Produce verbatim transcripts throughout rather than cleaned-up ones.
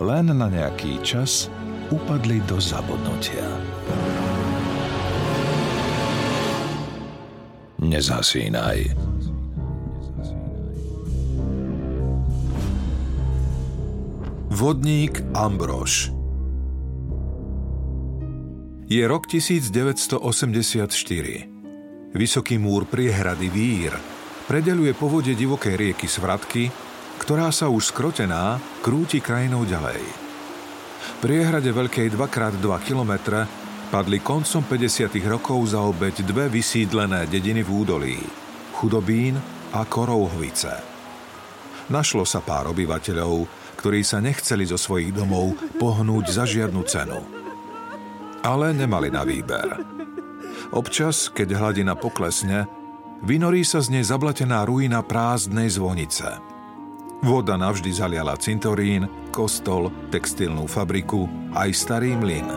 Len na nejaký čas upadli do zabudnutia. Nezhasínaj. Vodník Ambrož. Je rok devätnásť osemdesiatštyri. Vysoký múr priehrady Vír predeľuje povode divokej rieky Svratky, ktorá sa už skrotená krúti krajinou ďalej. V priehrade veľkej dva krát dva kilometre padli koncom päťdesiatych rokov za obeť dve vysídlené dediny v údolí, Chudobín a Korouhvice. Našlo sa pár obyvateľov, ktorí sa nechceli zo svojich domov pohnúť za žiadnu cenu. Ale nemali na výber. Občas, keď hladina poklesne, vynorí sa z nej zablatená ruina prázdnej zvonice. Voda navždy zaliala cintorín, kostol, textilnú fabriku, aj starý mlyn.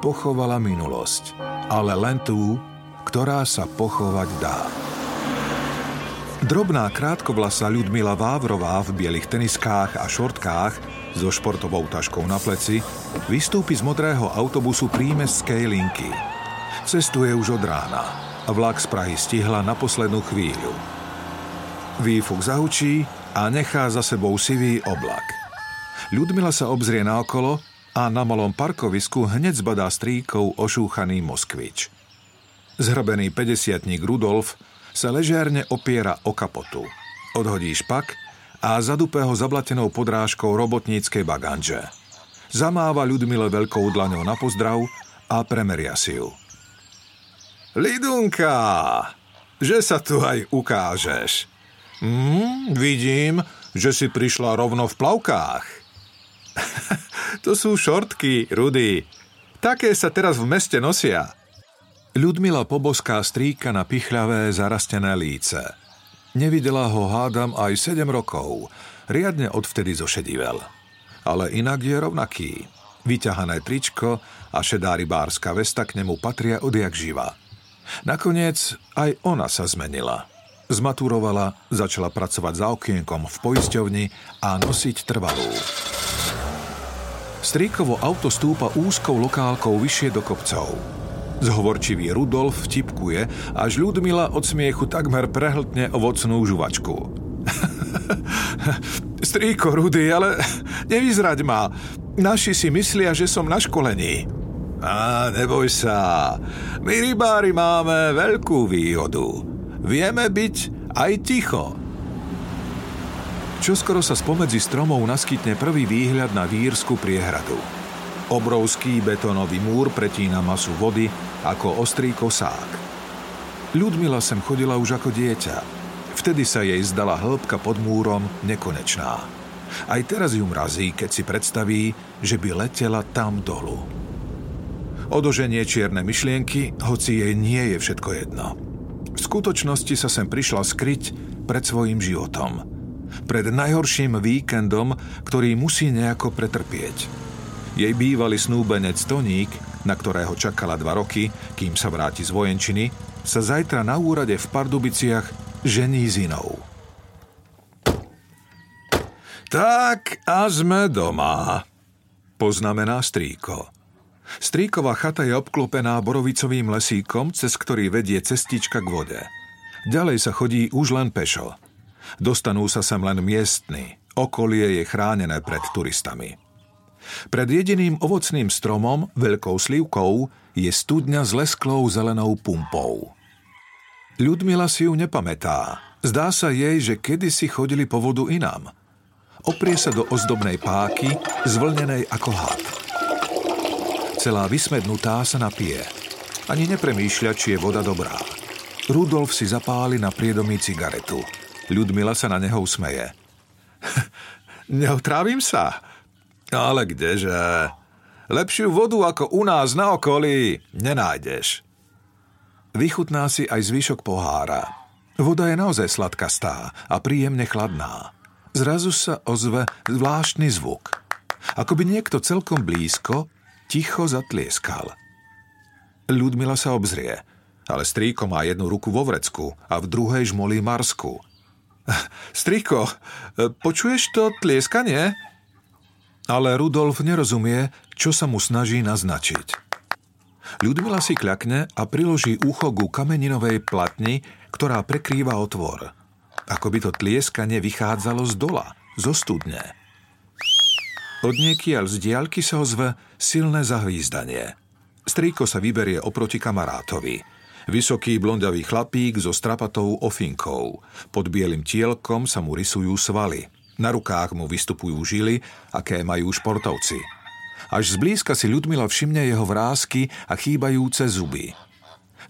Pochovala minulosť, ale len tú, ktorá sa pochovať dá. Drobná krátkovlasá Ľudmila Vávrová v bielých teniskách a šortkách so športovou taškou na pleci vystúpi z modrého autobusu prímestskej linky. Cestuje už od rána. Vlak z Prahy stihla na poslednú chvíľu. Výfuk zahučí a nechá za sebou sivý oblak. Ľudmila sa obzrie naokolo a na malom parkovisku hneď zbadá strýkov ošúchaný Moskvič. Zhrbený päťdesiatnik Rudolf sa ležérne opiera o kapotu. Odhodí špak a zadupé ho zablatenou podrážkou robotníckej baganže. Zamáva Ľudmile veľkou dlaňou na pozdrav a premeria si ju. Lidunka, že sa tu aj ukážeš. Mm, vidím, že si prišla rovno v plavkách. To sú šortky, Rudy. Také sa teraz v meste nosia. Ľudmila poboská strýka na pichľavé, zarastené líce. Nevidela ho, hádam, aj sedem rokov. Riadne odvtedy zošedivel. Ale inak je rovnaký. Vyťahané tričko a šedá rybárska vesta k nemu patria odjak živa. Nakoniec aj ona sa zmenila. Zmaturovala, začala pracovať za okienkom v poisťovni a nosiť trvalú. Strýkovo auto stúpa úzkou lokálkou vyššie do kopcov. Zhovorčivý Rudolf vtipkuje, až Ľudmila od smiechu takmer prehltne ovocnú žuvačku. Strýko, Rudy, ale nevyzrať ma. Naši si myslia, že som na školení. Á, neboj sa. My rybári máme veľkú výhodu. Vieme byť aj ticho. Čoskoro sa spomedzi stromov naskytne prvý výhľad na Vírsku priehradu. Obrovský betónový múr pretína masu vody ako ostrý kosák. Ľudmila sem chodila už ako dieťa. Vtedy sa jej zdala hĺbka pod múrom nekonečná. Aj teraz ju mrazí, keď si predstaví, že by letela tam dolu. Odoženie čierne myšlienky, hoci jej nie je všetko jedno. V skutočnosti sa sem prišla skryť pred svojím životom. Pred najhorším víkendom, ktorý musí nejako pretrpieť. Jej bývalý snúbenec Toník, na ktorého čakala dva roky, kým sa vráti z vojenčiny, sa zajtra na úrade v Pardubiciach žení s inou. Tak a sme doma, poznamená strýko. Strýková chata je obklopená borovicovým lesíkom, cez ktorý vedie cestička k vode. Ďalej sa chodí už len pešo. Dostanú sa sem len miestni, okolie je chránené pred turistami. Pred jediným ovocným stromom, veľkou slivkou, je studňa s lesklou zelenou pumpou. Ľudmila si ju nepamätá. Zdá sa jej, že kedysi chodili po vodu inám. Oprie sa do ozdobnej páky, zvlnenej ako had. Celá vysmednutá sa napije. Ani nepremýšľa, či je voda dobrá. Rudolf si zapáli na priedomí cigaretu. Ľudmila sa na neho usmeje. Neotrávim sa. Ale kdeže? Lepšiu vodu ako u nás na okolí nenájdeš. Vychutná si aj zvyšok pohára. Voda je naozaj sladkastá a príjemne chladná. Zrazu sa ozve zvláštny zvuk. Akoby niekto celkom blízko ticho zatlieskal. Ľudmila sa obzrie, ale strýko má jednu ruku vo vrecku a v druhej žmolí marsku. Strýko, počuješ to tlieskanie? Ale Rudolf nerozumie, čo sa mu snaží naznačiť. Ľudmila si kľakne a priloží ucho ku kameninovej platni, ktorá prekrýva otvor. Ako by to tlieskanie vychádzalo z dola, zo studne. Odniekiaľ z diaľky sa ozve silné zahvízdanie. Strýko sa vyberie oproti kamarátovi. Vysoký blondavý chlapík so strapatou ofinkou. Pod bielým tielkom sa mu rysujú svaly. Na rukách mu vystupujú žily, aké majú športovci. Až zblízka si Ľudmila všimne jeho vrásky a chýbajúce zuby.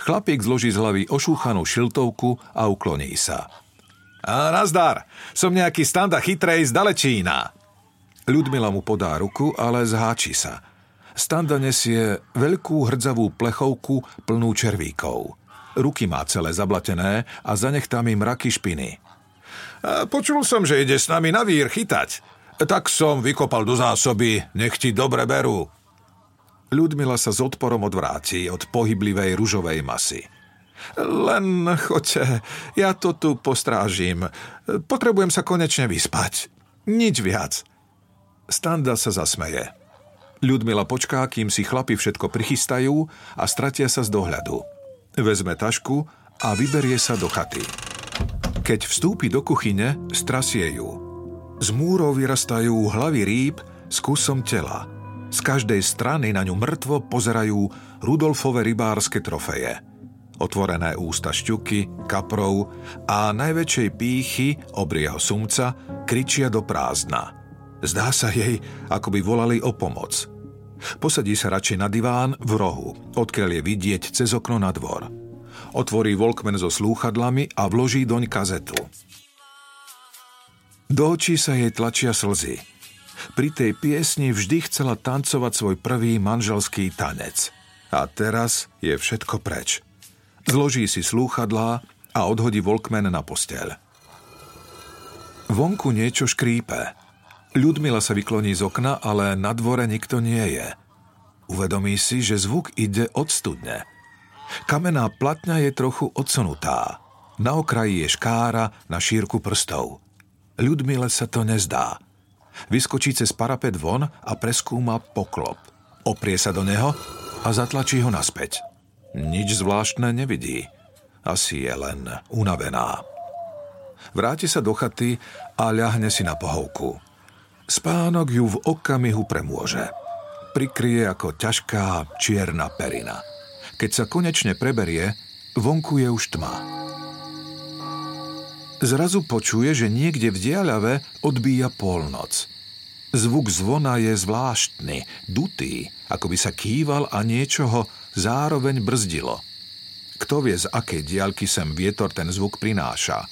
Chlapík zloží z hlavy ošúchanú šiltovku a ukloní sa. A nazdar, som nejaký standa chytrej z Dalečína. Ľudmila mu podá ruku, ale zháči sa. Standa nesie veľkú hrdzavú plechovku plnú červíkov. Ruky má celé zablatené a za nechtami mraky špiny. Počul som, že ide s nami na Vír chytať. Tak som vykopal do zásoby, nech ti dobre berú. Ľudmila sa s odporom odvráti od pohyblivej ružovej masy. Len choďte, ja to tu postrážim. Potrebujem sa konečne vyspať. Nič viac. Standa sa zasmeje. Ľudmila počká, kým si chlapi všetko prichystajú a stratia sa z dohľadu. Vezme tašku a vyberie sa do chaty. Keď vstúpi do kuchyne, strasie ju. Z múrov vyrastajú hlavy rýb s kusom tela. Z každej strany na ňu mŕtvo pozerajú Rudolfove rybárske trofeje. Otvorené ústa šťuky, kaprov a najväčšej pýchy obrieho sumca kričia do prázdna. Zdá sa jej, ako by volali o pomoc. Posadí sa radšej na diván v rohu, odkiaľ je vidieť cez okno na dvor. Otvorí Walkman so slúchadlami a vloží doň kazetu. Do očí sa jej tlačia slzy. Pri tej piesni vždy chcela tancovať svoj prvý manželský tanec. A teraz je všetko preč. Zloží si slúchadlá a odhodí Walkman na posteľ. Vonku niečo škrípe. Ľudmila sa vykloní z okna, ale na dvore nikto nie je. Uvedomí si, že zvuk ide od studne. Kamenná platňa je trochu odsunutá. Na okraji je škára na šírku prstov. Ľudmile sa to nezdá. Vyskočí cez parapet von a preskúma poklop. Oprie sa do neho a zatlačí ho naspäť. Nič zvláštne nevidí. Asi je len unavená. Vráti sa do chaty a ľahne si na pohovku. Spánok ju v okamihu premôže. Prikrie ako ťažká čierna perina. Keď sa konečne preberie, vonku je už tma. Zrazu počuje, že niekde v diaľave odbíja polnoc. Zvuk zvona je zvláštny, dutý, ako by sa kýval a niečoho zároveň brzdilo. Kto vie, z akej diaľky sem vietor ten zvuk prináša.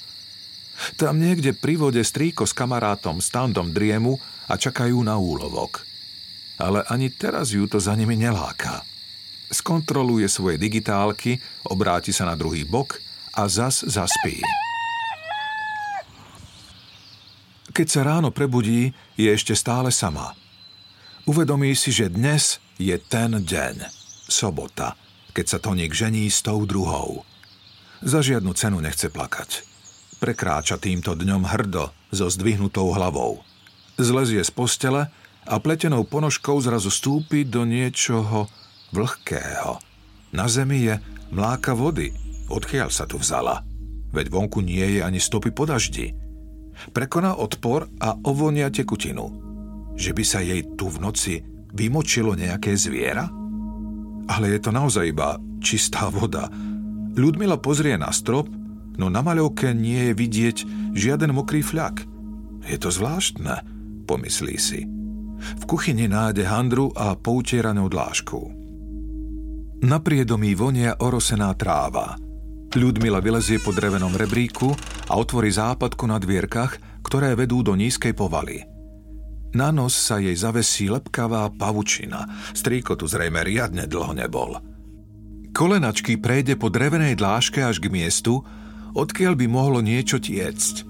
Tam niekde pri vode strýko s kamarátom Standom driemu a čakajú na úlovok. Ale ani teraz ju to za nimi neláka. Skontroluje svoje digitálky, obráti sa na druhý bok a zas zaspí. Keď sa ráno prebudí, je ešte stále sama. Uvedomí si, že dnes je ten deň, sobota, keď sa Toník žení s tou druhou. Za žiadnu cenu nechce plakať. Prekráča týmto dňom hrdo so zdvihnutou hlavou. Zlezie z postele a pletenou ponožkou zrazu stúpi do niečoho vlhkého. Na zemi je mláka vody, odkiaľ sa tu vzala. Veď vonku nie je ani stopy po daždi. Prekoná odpor a ovonia tekutinu. Že by sa jej tu v noci vymočilo nejaké zviera? Ale je to naozaj iba čistá voda. Ľudmila pozrie na strop, no na maľovke nie je vidieť žiaden mokrý fľak. Je to zvláštne, pomyslí si. V kuchyni nájde handru a poutieranú dlášku. Na priedomí vonia orosená tráva. Ľudmila vylezie po drevenom rebríku a otvorí západku na dvierkach, ktoré vedú do nízkej povaly. Na nos sa jej zavesí lepkavá pavučina. Strýko tu zrejme riadne dlho nebol. Kolenačky prejde po drevenej dláške až k miestu, odkiaľ by mohlo niečo tiecť.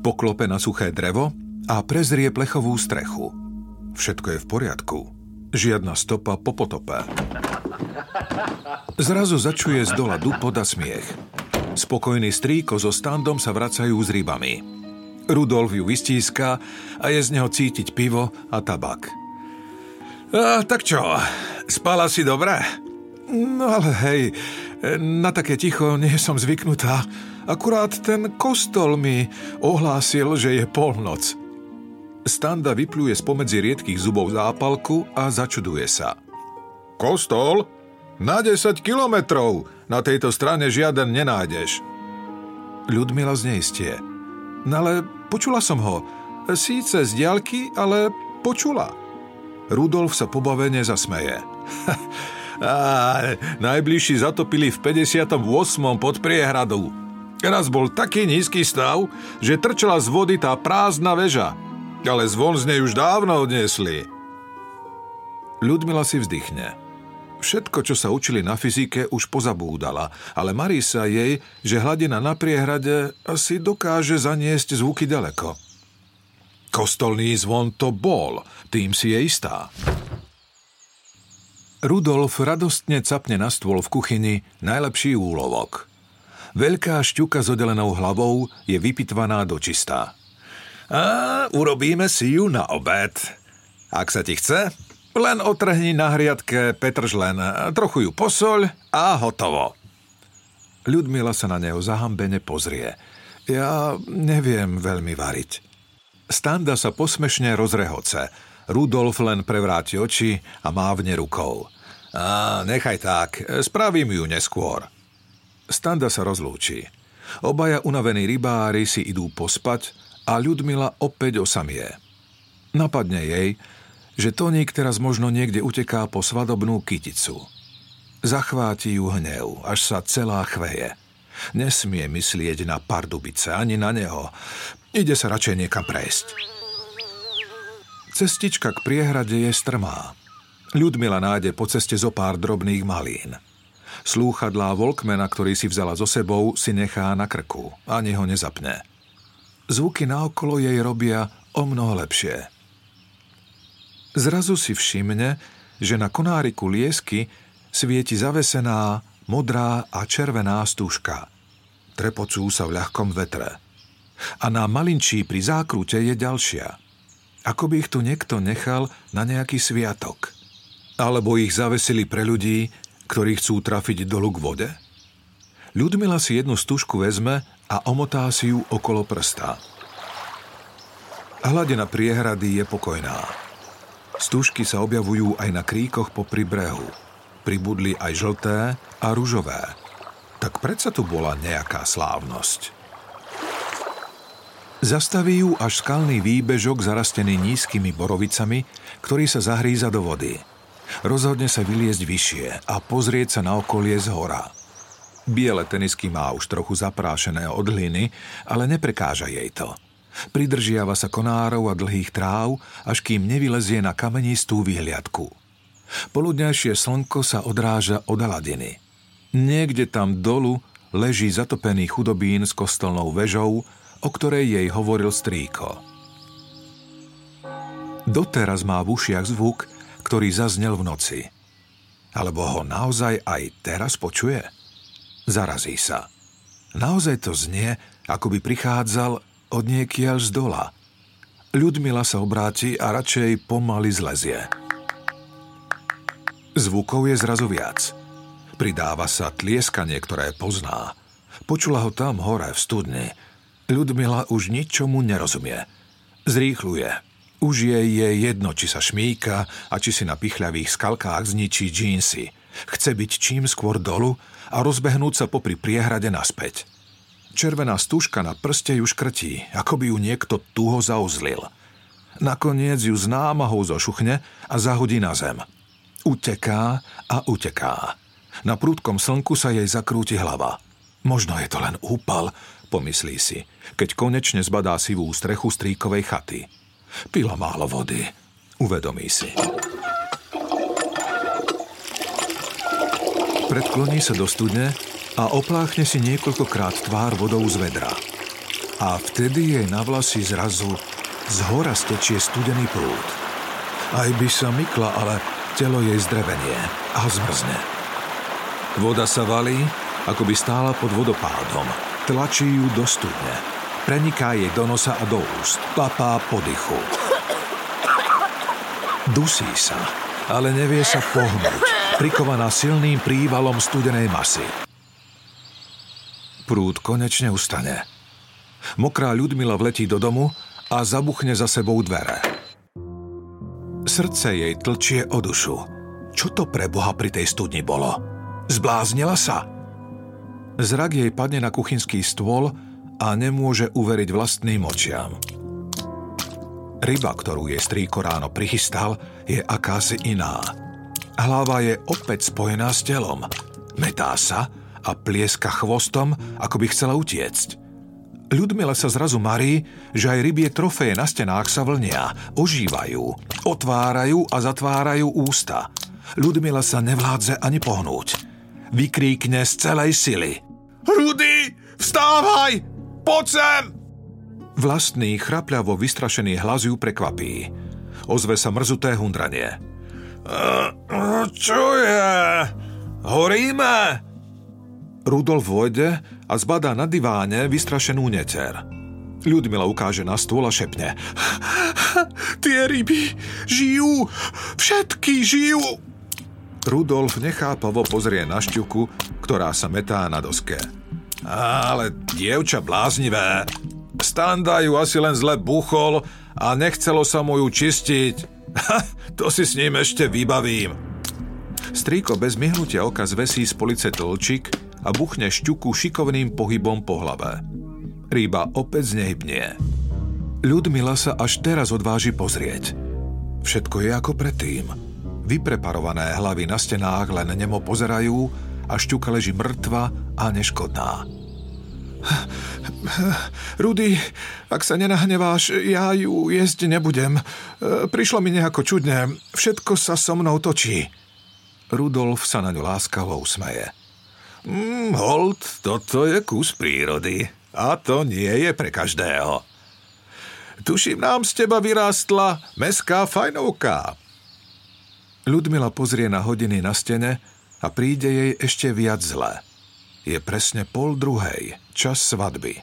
Poklope na suché drevo a prezrie plechovú strechu. Všetko je v poriadku. Žiadna stopa po potope. Zrazu začuje z dola dupot a smiech. Spokojný strýko so standom sa vracajú s rybami. Rudolf ju vystíska a je z neho cítiť pivo a tabak. A, tak čo, spala si dobre? No ale hej, na také ticho nie som zvyknutá. Akurát ten kostol mi ohlásil, že je polnoc. Standa vypluje spomedzi riedkých zubov zápalku a začuduje sa. Kostol? Na desať kilometrov! Na tejto strane žiaden nenájdeš. Ľudmila zneistie. No ale počula som ho. Síce z diaľky, ale počula. Rudolf sa pobavene zasmeje. Á, najbližší zatopili v päťdesiatom ôsmom pod priehradou. Raz bol taký nízky stav, že trčala z vody tá prázdna veža. Ale zvon z nej už dávno odniesli. Ľudmila si vzdychne. Všetko, čo sa učili na fyzike, už pozabúdala, ale marí sa jej, že hladina na priehrade asi dokáže zaniesť zvuky ďaleko. Kostolný zvon to bol, tým si je istá. Rudolf radostne capne na stôl v kuchyni najlepší úlovok. Veľká šťuka s odelenou hlavou je vypitvaná dočistá. A urobíme si ju na obed. Ak sa ti chce, len otrhni na hriadke petržlen, trochu ju posoľ a hotovo. Ľudmila sa na neho zahambene pozrie. Ja neviem veľmi variť. Standa sa posmešne rozrehoce. Rudolf len prevráti oči a mávne rukou. Á, nechaj tak, spravím ju neskôr. Standa sa rozlúči. Obaja unavení rybári si idú pospať a Ľudmila opäť osamie. Napadne jej, že Toník teraz možno niekde uteká po svadobnú kyticu. Zachváti ju hnev, až sa celá chveje. Nesmie myslieť na Pardubice, ani na neho. Ide sa radšej niekam prejsť. Cestička k priehrade je strmá. Ľudmila nájde po ceste zo pár drobných malín. Slúchadlá Walkmana, ktorý si vzala so sebou, si nechá na krku. Ani ho nezapne. Zvuky naokolo jej robia o mnoho lepšie. Zrazu si všimne, že na konáriku liesky svieti zavesená, modrá a červená stúžka. Trepocú sa v ľahkom vetre. A na malinčí pri zákrute je ďalšia. Ako by ich tu niekto nechal na nejaký sviatok. Alebo ich zavesili pre ľudí, ktorí chcú trafiť dolu k vode? Ľudmila si jednu stužku vezme a omotá si ju okolo prsta. Hladina priehrady je pokojná. Stužky sa objavujú aj na kríkoch popri brehu. Pribudli aj žlté a ružové. Tak predsa tu bola nejaká slávnosť. Zastaví ju až skalný výbežok zarastený nízkymi borovicami, ktorý sa zahríza do vody. Rozhodne sa vyliezť vyššie a pozrieť sa na okolie zhora. Biele tenisky má už trochu zaprášené od hliny, ale neprekáža jej to. Pridržiava sa konárov a dlhých tráv, až kým nevylezie na kamenistú výhliadku. Poludňajšie slnko sa odráža od hladiny. Niekde tam dolu leží zatopený Chudobín s kostolnou vežou, o ktorej jej hovoril strýko. Doteraz má v ušiach zvuk, ktorý zaznel v noci. Alebo ho naozaj aj teraz počuje? Zarazí sa. Naozaj to znie, ako by prichádzal od niekiaľ z dola. Ľudmila sa obráti a radšej pomaly zlezie. Zvukov je zrazu viac. Pridáva sa tlieskanie, ktoré pozná. Počula ho tam hore v studni. Ľudmila už ničomu nerozumie. Zrýchluje. Už jej je jedno, či sa šmýka a či si na pichľavých skalkách zničí džínsy. Chce byť čím skôr dolu a rozbehnúť sa popri priehrade naspäť. Červená stužka na prste ju škrtí, ako by ju niekto tuho zauzlil. Nakoniec ju s námahou zošuchne a zahodí na zem. Uteká a uteká. Na prúdkom slnku sa jej zakrúti hlava. Možno je to len úpal, pomyslí si, keď konečne zbadá sivú strechu strýkovej chaty. Pila málo vody. Uvedomí si. Predkloní sa do studne a opláchne si niekoľkokrát tvár vodou z vedra. A vtedy jej na vlasy zrazu zhora stečie studený prúd. Aj by sa mykla, ale telo jej zdrevenie a zmrzne. Voda sa valí, ako by stála pod vodopádom. Tlačí ju do studne. Preniká jej do nosa a do úst. Papá po dychu. Dusí sa, ale nevie sa pohnúť. Prikovaná silným prívalom studenej masy. Prúd konečne ustane. Mokrá Ľudmila vletí do domu a zabuchne za sebou dvere. Srdce jej tlčie o dušu. Čo to pre Boha pri tej studni bolo? Zbláznila sa? Zrak jej padne na kuchynský stôl a nemôže uveriť vlastným očiam. Ryba, ktorú jej strýko ráno prichystal, je akási iná. Hlava je opäť spojená s telom. Metá sa a plieska chvostom, ako by chcela utiecť. Ľudmila sa zrazu marí, že aj rybie trofeje na stenách sa vlnia, ožívajú, otvárajú a zatvárajú ústa. Ľudmila sa nevládze ani pohnúť. Vykríkne z celej sily. Rudy, vstávaj! Poď sem! Vlastný, chrapľavo vystrašený hlas ju prekvapí. Ozve sa mrzuté hundranie. Čo je? Horíme? Rudolf vojde a zbadá na diváne vystrašenú neter. Ľudmila ukáže na stôl a šepne. Tie ryby žijú! Všetky žijú! Rudolf nechápavo pozrie na šťuku, ktorá sa metá na doske. Ale dievča bláznivé. Standa ju asi len zle buchol a nechcelo sa mu ju čistiť. To si s ním ešte vybavím. Strýko bez myhnutia oka zvesí z police tlčík a buchne šťuku šikovným pohybom po hlave. Ryba opäť znehybnie. Ľudmila sa až teraz odváži pozrieť. Všetko je ako predtým. Vypreparované hlavy na stenách len nemo pozerajú a šťuka leží mŕtva a neškodná. Rudy, ak sa nenahneváš, ja ju jesť nebudem. Prišlo mi nejako čudne. Všetko sa so mnou točí. Rudolf sa na ňu láskavo usmeje. Mm, hold, toto je kus prírody. A to nie je pre každého. Tuším, nám z teba vyrástla mestská fajnovka. Ľudmila pozrie na hodiny na stene a príde jej ešte viac zle. Je presne pol druhej, čas svadby.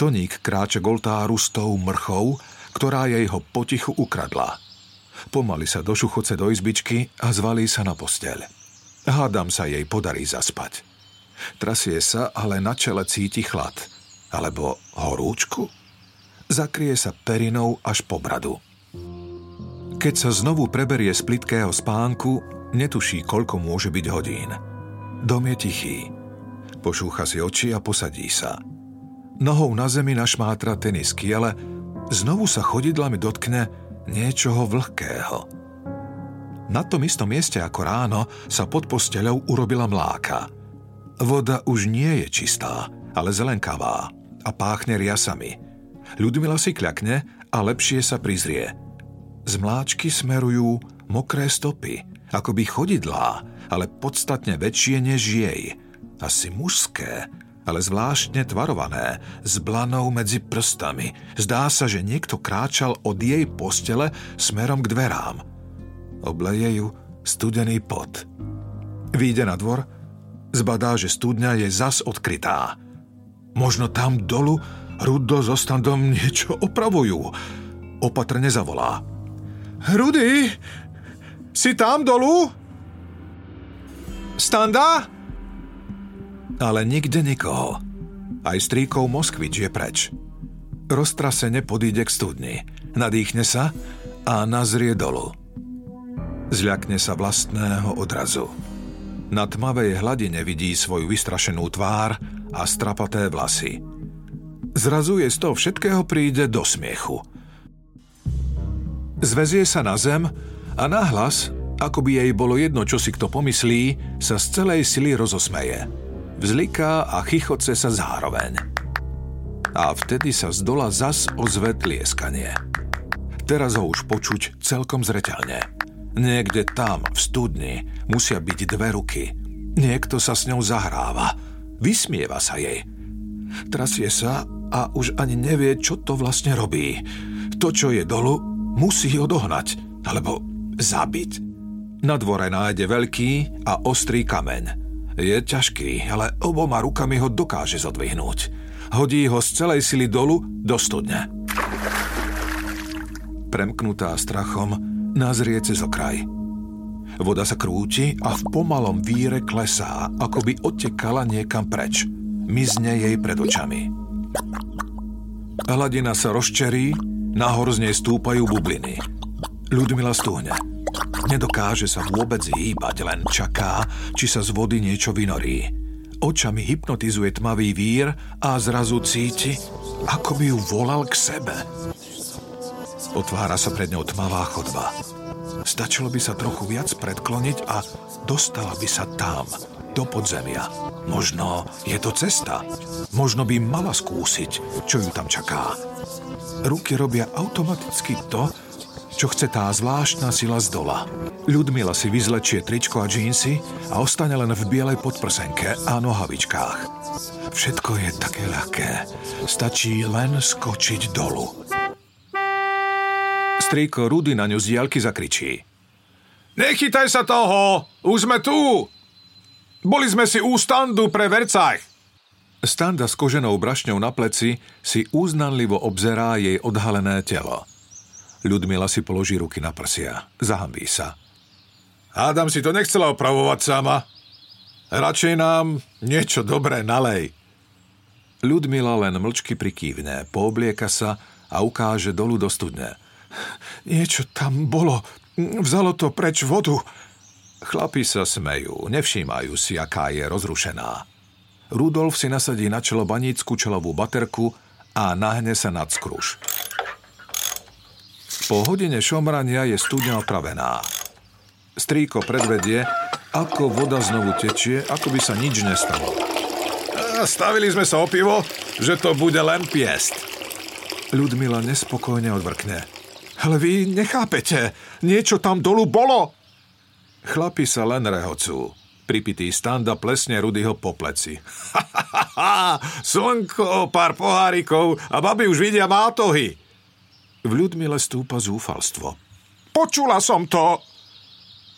Toník kráče k oltáru s tou mrchou, ktorá jej ho potichu ukradla. Pomaly sa došuchoce do izbičky a zvalí sa na posteľ. Hádam sa jej podarí zaspať. Trasie sa, ale na čele cíti chlad. Alebo horúčku? Zakrie sa perinou až po bradu. Keď sa znovu preberie z plitkého spánku, netuší, koľko môže byť hodín. Dom je tichý. Pošúcha si oči a posadí sa. Nohou na zemi našmátra tenisky, ale znovu sa chodidlami dotkne niečoho vlhkého. Na tom istom mieste ako ráno sa pod posteľou urobila mláka. Voda už nie je čistá, ale zelenkavá a páchne riasami. Ľudmila si kľakne a lepšie sa prizrie. Z mláčky smerujú mokré stopy, akoby chodidlá, ale podstatne väčšie než jej. Asi mužské, ale zvláštne tvarované, s blanou medzi prstami. Zdá sa, že niekto kráčal od jej postele smerom k dverám. Obleje ju studený pot. Výjde na dvor, zbadá, že studňa je zas odkrytá. Možno tam dolu Rudo so Standom niečo opravujú. Opatrne zavolá. Rudy, si tam dolu? Standa? Ale nikde nikoho. Aj strýkov Moskvič je preč. Roztrasene podíde k studni. Nadýchne sa a nazrie dolu. Zľakne sa vlastného odrazu. Na tmavej hladine vidí svoju vystrašenú tvár a strapaté vlasy. Zrazu jej z toho všetkého príde do smiechu. Zvezie sa na zem a nahlas, ako by jej bolo jedno, čo si kto pomyslí, sa z celej sily rozosmeje. Vzliká a chichoce sa zároveň. A vtedy sa zdola zas ozve tlieskanie. Teraz ho už počuť celkom zreteľne. Niekde tam, v studni, musia byť dve ruky. Niekto sa s ňou zahráva. Vysmieva sa jej. Trasie sa a už ani nevie, čo to vlastne robí. To, čo je dolu, musí ho dohnať, alebo zabiť. Na dvore nájde veľký a ostrý kameň. Je ťažký, ale oboma rukami ho dokáže zodvihnúť. Hodí ho z celej sily dolu do studne. Premknutá strachom, nazrie cez okraj. Voda sa krúti a v pomalom víre klesá, ako by odtekala niekam preč. Mizne jej pred očami. Hladina sa rozčerí, nahor z nej stúpajú bubliny. Ľudmila stúhne. Nedokáže sa vôbec hýbať, len čaká, či sa z vody niečo vynorí. Očami hypnotizuje tmavý vír a zrazu cíti, ako by ju volal k sebe. Otvára sa pred ňou tmavá chodba. Stačilo by sa trochu viac predkloniť a dostala by sa tam, do podzemia. Možno je to cesta. Možno by mala skúsiť, čo ju tam čaká. Ruky robia automaticky to, čo chce tá zvláštna sila z dola. Ľudmila si vyzlečie tričko a džínsy a ostane len v bielej podprsenke a nohavičkách. Všetko je také ľahké. Stačí len skočiť dolu. Strýko Rudy na ňu z diaľky zakričí. Nechytaj sa toho! Už sme tu! Boli sme si u standu pre vercach. Standa s koženou brašňou na pleci si uznanlivo obzerá jej odhalené telo. Ľudmila si položí ruky na prsia. Zahambí sa. Adam si to nechcela opravovať sama. Radšej nám niečo dobré nalej. Ľudmila len mlčky prikývne, pooblieka sa a ukáže dolu do studne. Niečo tam bolo. Vzalo to preč vodu. Chlapi sa smejú, nevšímajú si, aká je rozrušená. Rudolf si nasadí na čelo banícku čelovú baterku a nahne sa nad skruš. Po hodine šomrania je studňa opravená. Strýko predvedie, ako voda znovu tečie, ako by sa nič nestalo. Stavili sme sa o pivo, že to bude len piest. Ľudmila nespokojne odvrkne. Ale vy nechápete, niečo tam dolu bolo. Chlapi sa len rehocú. Pripitý Standa plesne Rudyho po pleci. Ha, ha, ha, slnko, pár pohárikov a baby už vidia mátohy. V Ľudmile stúpa zúfalstvo. Počula som to!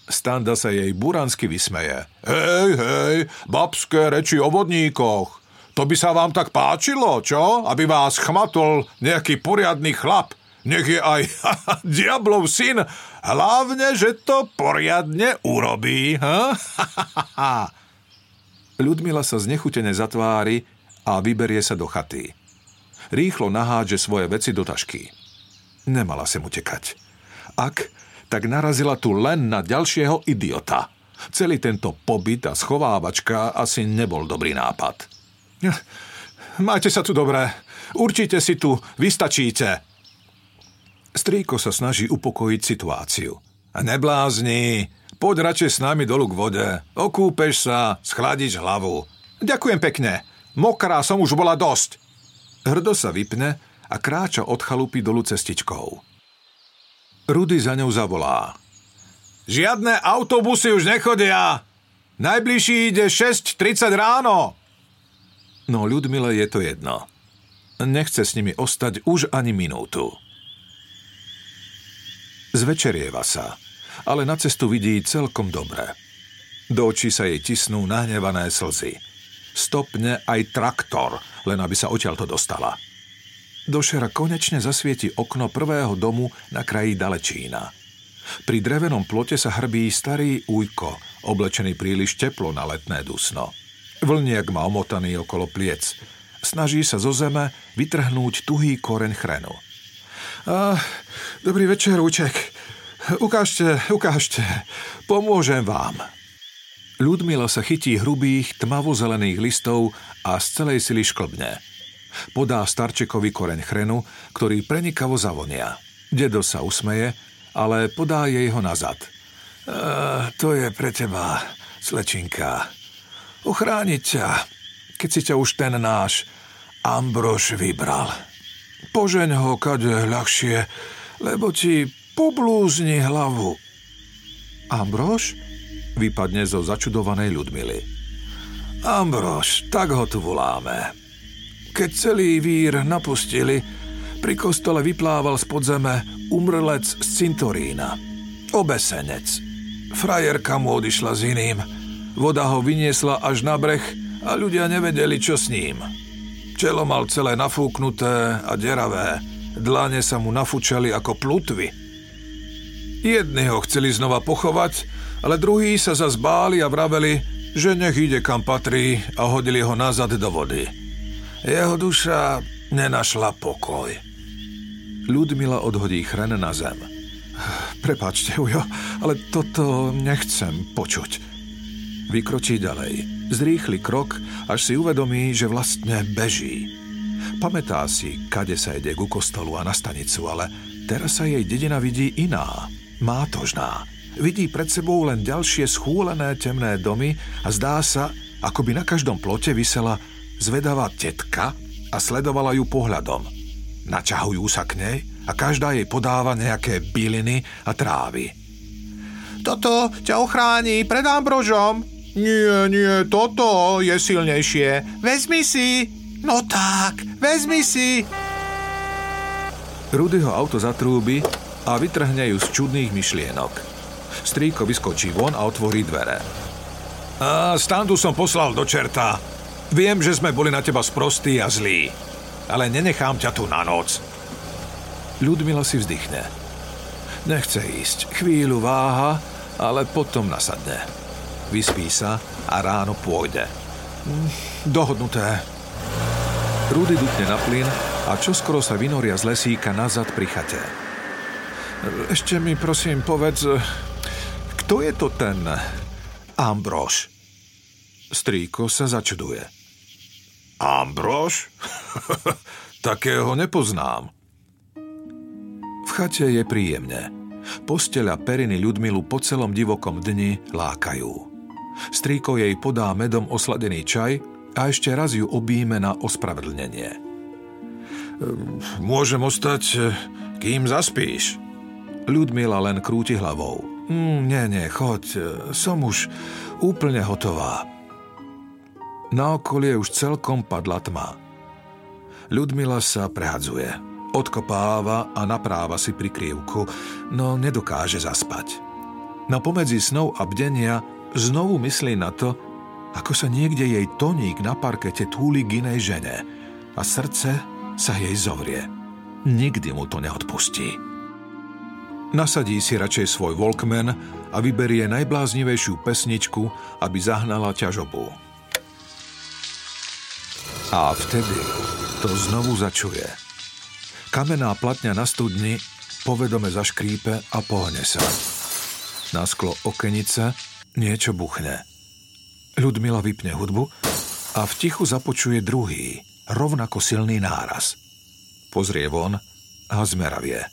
Standa sa jej buransky vysmeje. Hej, hej, babské reči o vodníkoch. To by sa vám tak páčilo, čo? Aby vás chmatol nejaký poriadny chlap. Nech je aj haha, diablov syn. Hlavne, že to poriadne urobí. Ha? Ľudmila sa znechutene zatvári a vyberie sa do chaty. Rýchlo nahádže svoje veci do tašky. Nemala sem utekať. Ak, tak narazila tu len na ďalšieho idiota. Celý tento pobyt a schovávačka asi nebol dobrý nápad. Majte sa tu dobre. Určite si tu vystačíte. Strýko sa snaží upokojiť situáciu. Neblázni. Poď radšej s nami dolu k vode. Okúpeš sa, schladíš hlavu. Ďakujem pekne. Mokrá som už bola dosť. Hrdo sa vypne a kráča od chalupy dolu cestičkou. Rudy za ňou zavolá. Žiadne autobusy už nechodia. Najbližší ide šesť tridsať ráno. No Ľudmile je to jedno. Nechce s nimi ostať už ani minútu. Zvečerieva sa, ale na cestu vidí celkom dobre. Do očí sa jej tisnú nahnevané slzy. Stopne aj traktor, len aby sa odtiaľto dostala. Do šera konečne zasvieti okno prvého domu na kraji Dalečína. Pri drevenom plote sa hrbí starý újko, oblečený príliš teplo na letné dusno. Vlniak má omotaný okolo pliec. Snaží sa zo zeme vytrhnúť tuhý koreň chrenu. A, dobrý večer, Uček. Ukážte, ukážte. Pomôžem vám. Ľudmila sa chytí hrubých, tmavozelených listov a z celej sily šklbne. Podá starčekovi koreň chrenu, ktorý prenikavo zavonia. Dedo sa usmeje, ale podá jej ho nazad. E, to je pre teba, slečinka. Uchrániť ťa, keď si ťa už ten náš Ambrož vybral. Požeň ho kade ľahšie, lebo ti poblúzni hlavu. Ambrož? Vypadne zo začudovanej Ľudmily. Ambrož, tak ho tu voláme. Keď celý Vír napustili, pri kostole vyplával spod zeme umrlec z cintorína. Obesenec. Frajerka mu odišla s iným. Voda ho vyniesla až na breh a ľudia nevedeli, čo s ním. Čelo mal celé nafúknuté a deravé. Dlane sa mu nafúčali ako plutvy. Jedni ho chceli znova pochovať, ale druhí sa zas báli a vraveli, že nech ide kam patrí, a hodili ho nazad do vody. Jeho duša nenašla pokoj. Ľudmila odhodí chren na zem. Prepáčte, ujo, ale toto nechcem počuť. Vykročí ďalej, zrýchli krok, až si uvedomí, že vlastne beží. Pamätá si, kade sa ide ku kostolu a na stanicu, ale teraz sa jej dedina vidí iná, mátožná. Vidí pred sebou len ďalšie schúlené temné domy a zdá sa, ako by na každom plote visela zvedavá tetka a sledovala ju pohľadom. Naťahujú sa k nej a každá jej podáva nejaké byliny a trávy. Toto ťa ochráni pred Ambrožom. Nie, nie, toto je silnejšie. Vezmi si. No tak, vezmi si. Rudyho auto zatrúbi a vytrhne ju z čudných myšlienok. Strýko vyskočí von a otvorí dvere. A Standu som poslal do čerta. Viem, že sme boli na teba sprostí a zlí, ale nenechám ťa tu na noc. Ľudmila si vzdychne. Nechce ísť. Chvíľu váha, ale potom nasadne. Vyspí sa a ráno pôjde. Dohodnuté. Rudy dutne na plyn a čoskoro sa vynoria z lesíka nazad pri chate. Ešte mi prosím povedz, kto je to ten Ambrož? Strýko sa začuduje. Ambrož? Takého nepoznám. V chate je príjemne. Posteľ a periny Ľudmilu po celom divokom dni lákajú. Strýko jej podá medom osladený čaj a ešte raz ju objíme na ospravedlnenie. Môžem ostať, kým zaspíš? Ľudmila len krúti hlavou. Nie, nie, choď, som už úplne hotová. Na okolie už celkom padla tma. Ľudmila sa prehadzuje. Odkopáva a napráva si prikryvku, no nedokáže zaspať. Na pomedzi snov a bdenia znovu myslí na to, ako sa niekde jej Toník na parkete túli k inej žene a srdce sa jej zovrie. Nikdy mu to neodpustí. Nasadí si radšej svoj Walkman a vyberie najbláznivejšiu pesničku, aby zahnala ťažobu. A vtedy to znovu začuje. Kamenná platňa na studni povedome zaškrípe a pohne sa. Na sklo okenice niečo buchne. Ľudmila vypne hudbu a v tichu započuje druhý, rovnako silný náraz. Pozrie von a zmeravie.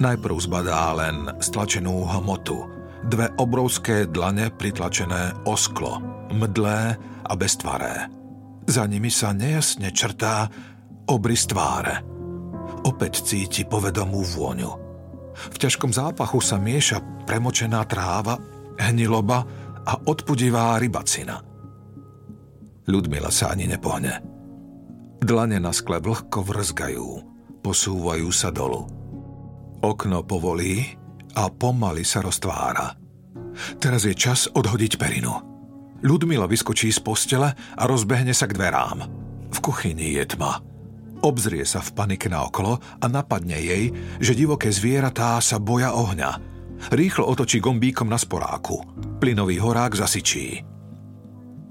Najprv zbadá len stlačenú hmotu. Dve obrovské dlane pritlačené o sklo, mdlé a beztvaré. Za nimi sa nejasne črtá obrys tváre. Opäť cíti povedomú vôňu. V ťažkom zápachu sa mieša premočená tráva, hniloba a odpudivá rybacina. Ľudmila sa ani nepohne. Dlane na skle vlhko vrzgajú, posúvajú sa dolu. Okno povolí a pomaly sa roztvára. Teraz je čas odhodiť perinu. Ľudmila vyskočí z postele a rozbehne sa k dverám. V kuchyni je tma. Obzrie sa v panike naokolo a napadne jej, že divoké zvieratá sa boja ohňa. Rýchlo otočí gombíkom na sporáku. Plynový horák zasičí.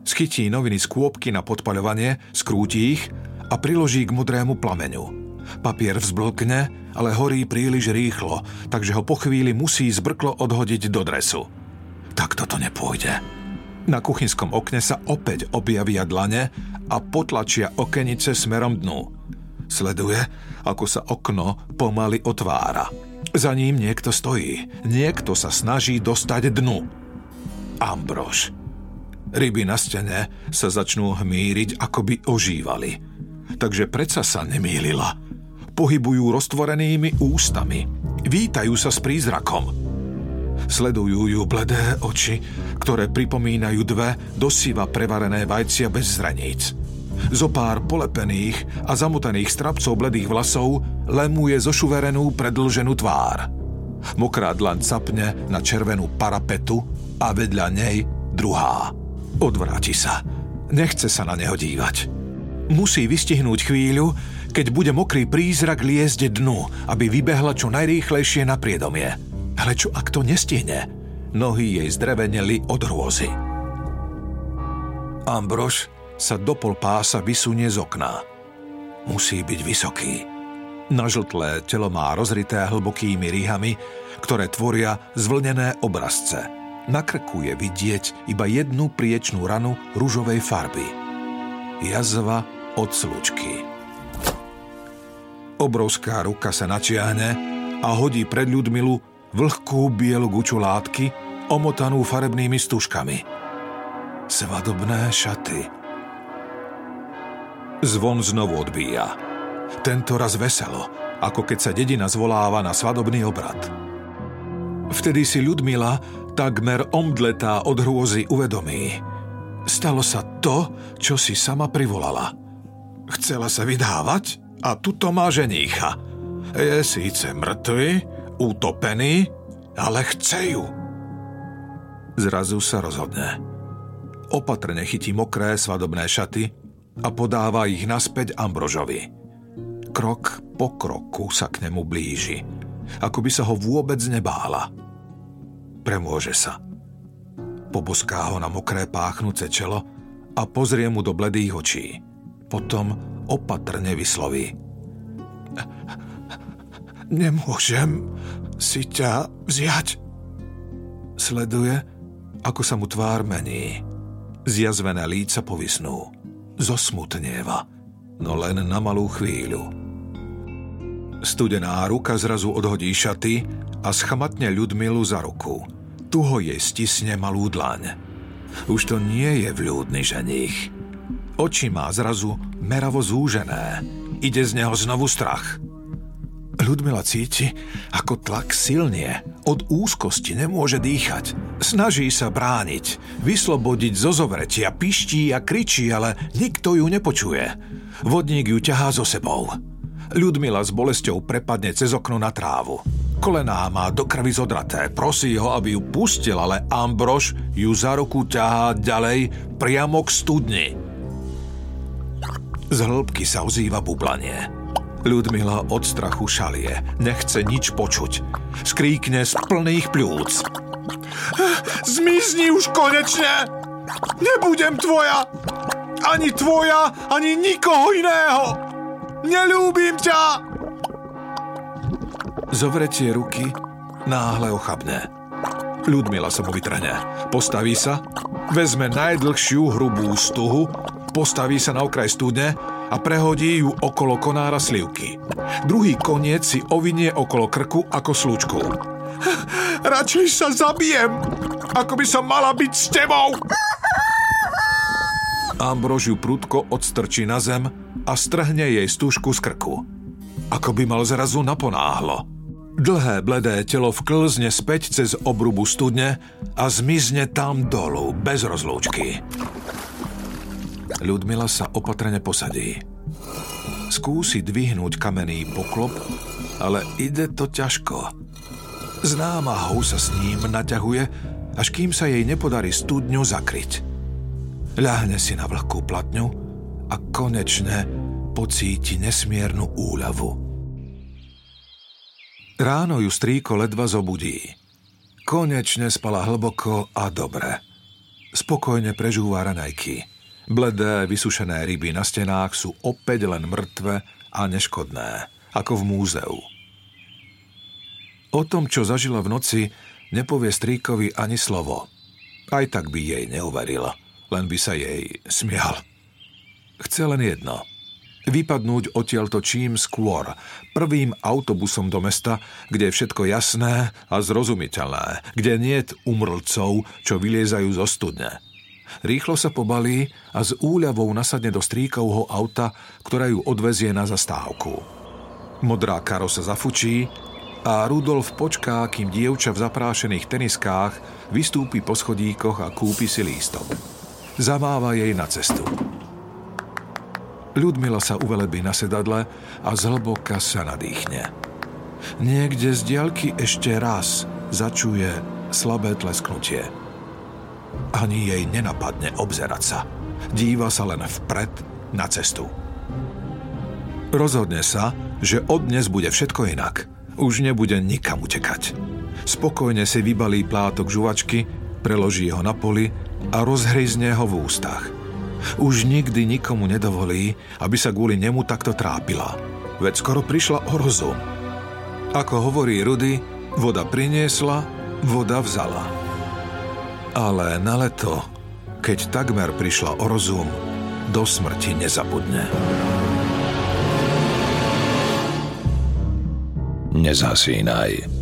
Schytí noviny z kôpky na podpaľovanie, skrúti ich a priloží k modrému plameňu. Papier vzblkne, ale horí príliš rýchlo, takže ho po chvíli musí zbrklo odhodiť do dresu. Tak toto nepôjde. Na kuchynskom okne sa opäť objavia dlane a potlačia okenice smerom dnu. Sleduje, ako sa okno pomaly otvára. Za ním niekto stojí. Niekto sa snaží dostať dnu. Ambrož. Ryby na stene sa začnú hmýriť, ako by ožívali. Takže predsa sa nemýlila. pohybujú roztvorenými ústami. Vítajú sa s prízrakom. Sledujú ju bledé oči, ktoré pripomínajú dve do siva prevarené vajcia bez zraníc. Zopár polepených a zamotaných strapcov bledých vlasov lemuje zošuverenú predĺženú tvár. Mokrá dlaň capne na červenú parapetu a vedľa nej druhá. Odvráti sa. Nechce sa na neho dívať. Musí vystihnúť chvíľu, keď bude mokrý prízrak liezť dnu, aby vybehla čo najrýchlejšie na priedomie. Ale čo ak to nestihne? Nohy jej zdreveneli od hrôzy. Ambrož sa do pol pása vysunie z okna. Musí byť vysoký. Nažltlé telo má rozrité hlbokými rýhami, ktoré tvoria zvlnené obrazce. Na krku je vidieť iba jednu priečnú ranu ružovej farby. Jazva od slučky. Obrovská ruka sa načiahne a hodí pred Ľudmilu vlhkú bielu guču látky, omotanú farebnými stužkami. Svadobné šaty. Zvon znovu odbíja. Tento raz veselo, ako keď sa dedina zvoláva na svadobný obrad. Vtedy si Ľudmila, takmer omdletá od hrôzy, uvedomí. Stalo sa to, čo si sama privolala. Chcela sa vydávať a tuto má ženícha. Je síce mŕtvy, utopený, ale chce ju. Zrazu sa rozhodne. Opatrne chytí mokré svadobné šaty a podáva ich naspäť Ambrožovi. Krok po kroku sa k nemu blíži, ako by sa ho vôbec nebála. Premôže sa. Poboská ho na mokré páchnuce čelo a pozrie mu do bledých očí. Potom opatrne vysloví. Nemôžem si ťa vziať. Sleduje, ako sa mu tvár mení. Zjazvené líca povisnú. Zosmutnieva, no len na malú chvíľu. Studená ruka zrazu odhodí šaty a schamatne Ľudmilu za ruku. Tuho jej stisne malú dlaň. Už to nie je vľúdny ženích. Oči má zrazu meravo zúžené. Ide z neho znovu strach. Ľudmila cíti, ako tlak silnie. Od úzkosti nemôže dýchať. Snaží sa brániť, vyslobodiť zo zovretia, piští a kričí, ale nikto ju nepočuje. Vodník ju ťahá so sebou. Ľudmila s bolesťou prepadne cez okno na trávu. Kolená má do krvi zodraté, prosí ho, aby ju pustil, ale Ambrož ju za ruku ťahá ďalej priamo k studni. Z hĺbky sa ozýva bublanie. Ľudmila od strachu šalie. Nechce nič počuť. Skríkne z plných pľúc. Zmizni už konečne! Nebudem tvoja! Ani tvoja, ani nikoho iného! Neľúbim ťa! Zovretie ruky náhle ochabne. Ľudmila sa mu vytrhne. Postaví sa, vezme najdlhšiu hrubú stuhu, postaví sa na okraj studne a prehodí ju okolo konára slivky. Druhý koniec si ovinie okolo krku ako slučku. Radšej sa zabijem, ako by som mala byť s tebou! Ambrož ju prudko odstrčí na zem a strhne jej stužku z krku. Ako by mal zrazu naponáhlo. Dlhé bledé telo vklzne späť cez obrubu studne a zmizne tam dolu, bez rozlúčky. Ľudmila sa opatrne posadí. Skúsi dvihnúť kamenný poklop, ale ide to ťažko. S námahou sa s ním naťahuje, až kým sa jej nepodarí studňu zakryť. Ľahne si na vlhkú platňu a konečne pocíti nesmiernu úľavu. Ráno ju strýko ledva zobudí. Konečne spala hlboko a dobre. Spokojne prežúva raňajky. Bledé, vysušené ryby na stenách sú opäť len mŕtve a neškodné, ako v múzeu. O tom, čo zažila v noci, nepovie strýkovi ani slovo. Aj tak by jej neuverila, len by sa jej smial. Chce len jedno. Vypadnúť odtiaľto čím skôr, prvým autobusom do mesta, kde je všetko jasné a zrozumiteľné, kde niet umrlcov, čo vyliezajú zo studne. Rýchlo sa pobalí a s úľavou nasadne do strýkovho auta, ktorá ju odvezie na zastávku. Modrá karosa zafučí a Rudolf počká, kým dievča v zaprášených teniskách vystúpi po schodíkoch a kúpi si lístok. Zamáva jej na cestu. Ľudmila sa uvelebí na sedadle a zhlboka sa nadýchne. Niekde z diaľky ešte raz začuje slabé tlesknutie. Ani jej nenapadne obzerať sa. Díva sa len vpred na cestu. Rozhodne sa, že od dnes bude všetko inak. Už nebude nikam utekať. Spokojne si vybalí plátok žuvačky, preloží ho na poli a rozhryzne ho v ústach. Už nikdy nikomu nedovolí, aby sa kvôli nemu takto trápila. Veď skoro prišla o rozum. Ako hovorí Rudy, voda priniesla, voda vzala. Ale na leto, keď takmer prišla o rozum, do smrti nezabudne. Nezhasínaj.